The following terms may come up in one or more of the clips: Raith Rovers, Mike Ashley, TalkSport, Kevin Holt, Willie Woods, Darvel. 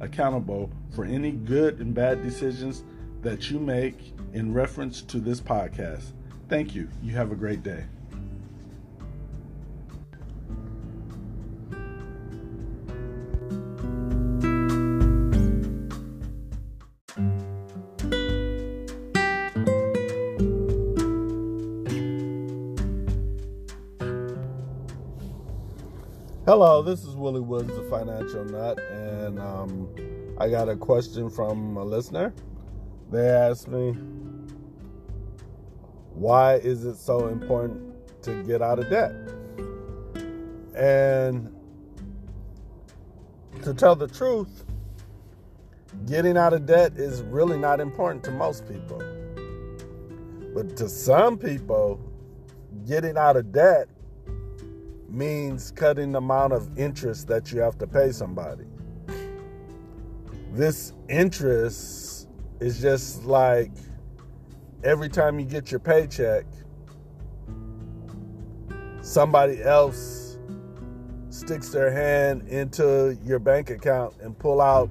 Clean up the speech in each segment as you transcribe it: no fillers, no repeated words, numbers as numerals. accountable for any good and bad decisions that you make in reference to this podcast. Thank you. You have a great day. Hello, this is Willie Woods, the Financial Nut, and I got a question from a listener. They asked me, why is it so important to get out of debt? And to tell the truth, getting out of debt is really not important to most people. But to some people, getting out of debt means cutting the amount of interest that you have to pay somebody. This interest is just like every time you get your paycheck, somebody else sticks their hand into your bank account and pull out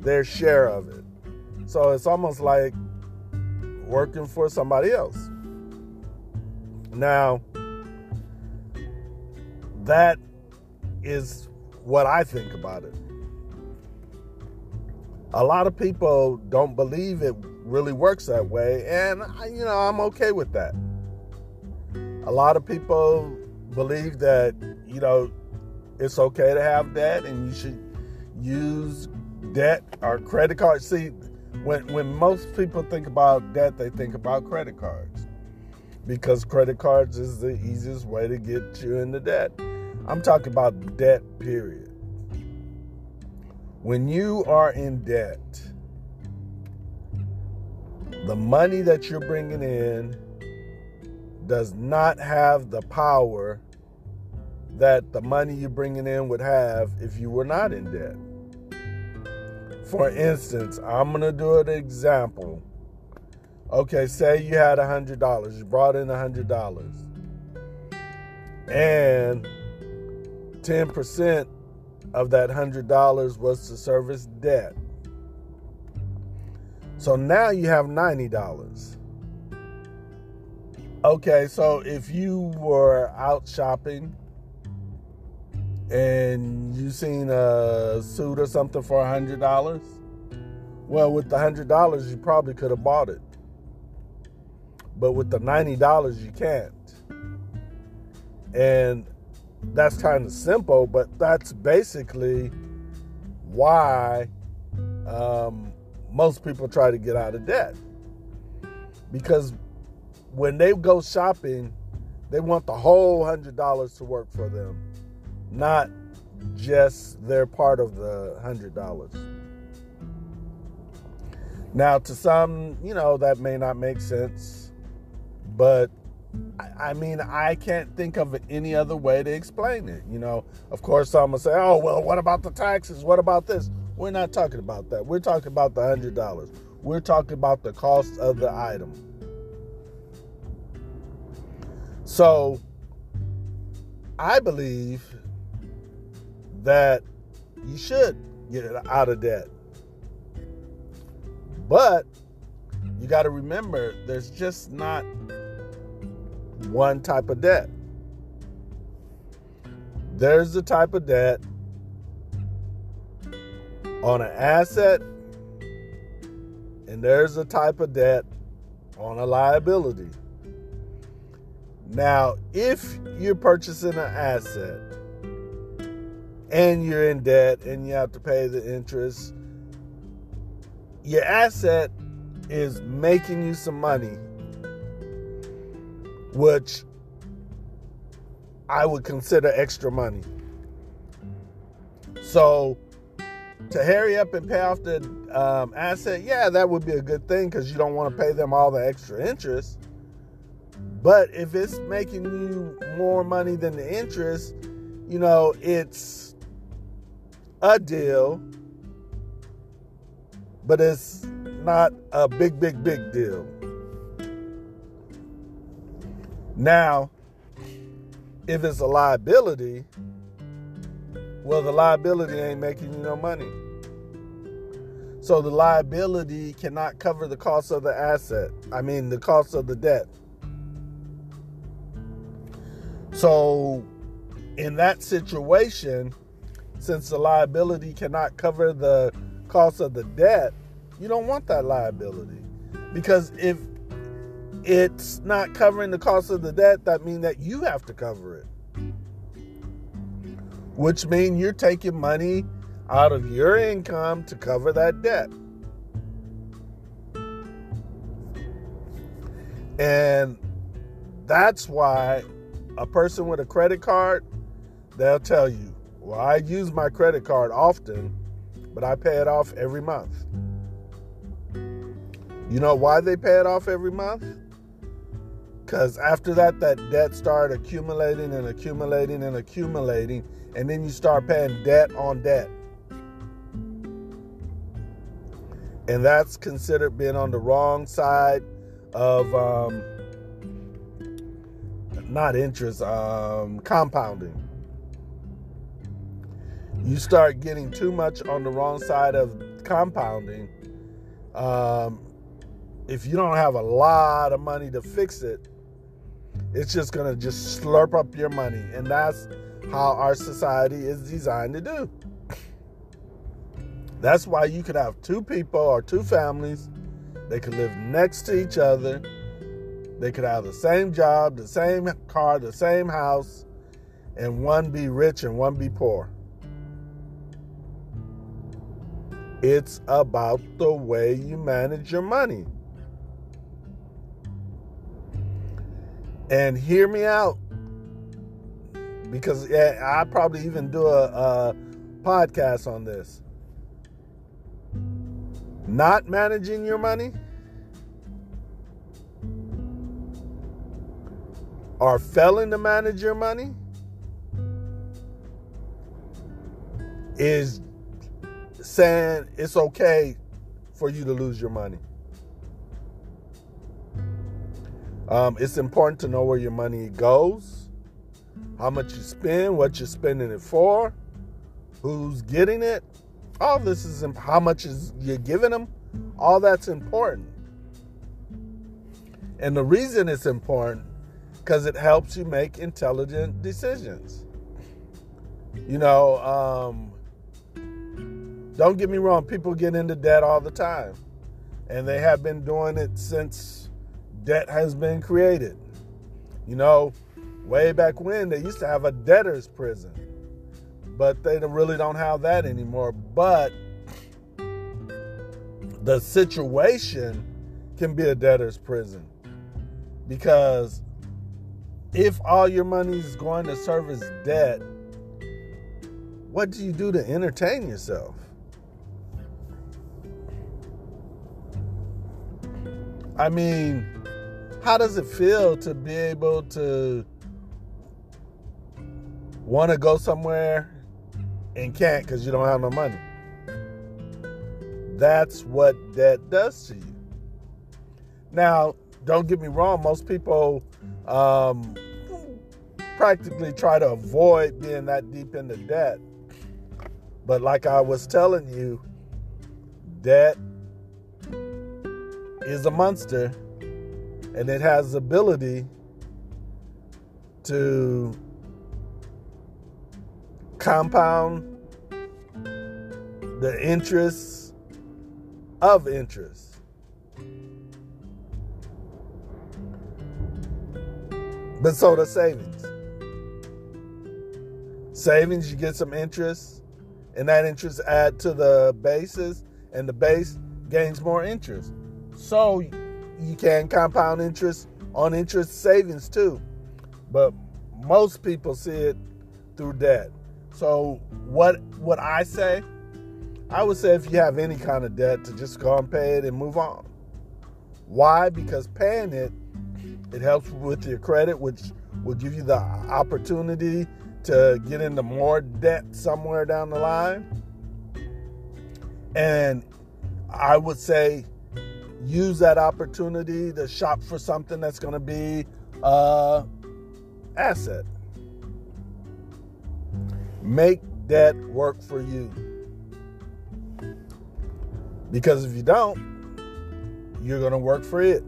their share of it. So it's almost like working for somebody else. Now, that is what I think about it. A lot of people don't believe it really works that way, and I'm okay with that. A lot of people believe that, it's okay to have debt and you should use debt or credit cards. See, when most people think about debt, they think about credit cards because credit cards is the easiest way to get you into debt. I'm talking about debt, period. When you are in debt, the money that you're bringing in does not have the power that the money you're bringing in would have if you were not in debt. For instance, I'm going to do an example. Okay, say you had $100. You brought in $100. And 10% of that $100 was to service debt. So now you have $90. Okay, so if you were out shopping and you seen a suit or something for $100, well, with the $100, you probably could have bought it. But with the $90, you can't. And that's kind of simple, but that's basically why most people try to get out of debt. Because when they go shopping, they want the whole $100 to work for them, not just their part of the $100. Now, to some, that may not make sense, but I can't think of any other way to explain it. Of course, some will say, oh, well, what about the taxes? What about this? We're not talking about that. We're talking about the $100. We're talking about the cost of the item. So I believe that you should get out of debt. But you got to remember, there's just not one type of debt. There's the type of debt on an asset, and there's the type of debt on a liability. Now, if you're purchasing an asset and you're in debt and you have to pay the interest, your asset is making you some money, which I would consider extra money. So to hurry up and pay off the asset, yeah, that would be a good thing because you don't want to pay them all the extra interest. But if it's making you more money than the interest, you know, it's a deal, but it's not a big deal. Now, if it's a liability, well, the liability ain't making you no money. So the liability cannot cover the cost of the asset. I mean, the cost of the debt. So in that situation, since the liability cannot cover the cost of the debt, you don't want that liability, because if it's not covering the cost of the debt, that means that you have to cover it, which means you're taking money out of your income to cover that debt. And that's why a person with a credit card, they'll tell you, well, I use my credit card often, but I pay it off every month. You know why they pay it off every month? Because after that debt started accumulating and accumulating and accumulating, and then you start paying debt on debt. And that's considered being on the wrong side of not interest, compounding. You start getting too much on the wrong side of compounding. If you don't have a lot of money to fix it, it's just going to just slurp up your money. And that's how our society is designed to do. That's why you could have two people or two families. They could live next to each other. They could have the same job, the same car, the same house, and one be rich and one be poor. It's about the way you manage your money. And hear me out, because I probably even do a podcast on this. Not managing your money or failing to manage your money is saying it's okay for you to lose your money. It's important to know where your money goes, how much you spend, what you're spending it for, who's getting it. All this is how much is you're giving them. All that's important. And the reason it's important, because it helps you make intelligent decisions. You know, don't get me wrong. People get into debt all the time, and they have been doing it since debt has been created. You know, way back when they used to have a debtor's prison, but they really don't have that anymore. But the situation can be a debtor's prison, because if all your money is going to service debt, what do you do to entertain yourself? I mean, how does it feel to be able to want to go somewhere and can't because you don't have no money? That's what debt does to you. Now, don't get me wrong. Most people practically try to avoid being that deep into debt. But like I was telling you, debt is a monster, and it has the ability to compound the interest of interest. But so does savings. Savings, you get some interest, and that interest add to the basis, and the base gains more interest. So you can compound interest on interest savings too. But most people see it through debt. So what would I say? I would say if you have any kind of debt, to just go and pay it and move on. Why? Because paying it, it helps with your credit, which will give you the opportunity to get into more debt somewhere down the line. And I would say use that opportunity to shop for something that's going to be asset. Make debt work for you. Because if you don't, you're going to work for it.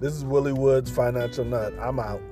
This is Willie Woods, Financial Nut. I'm out.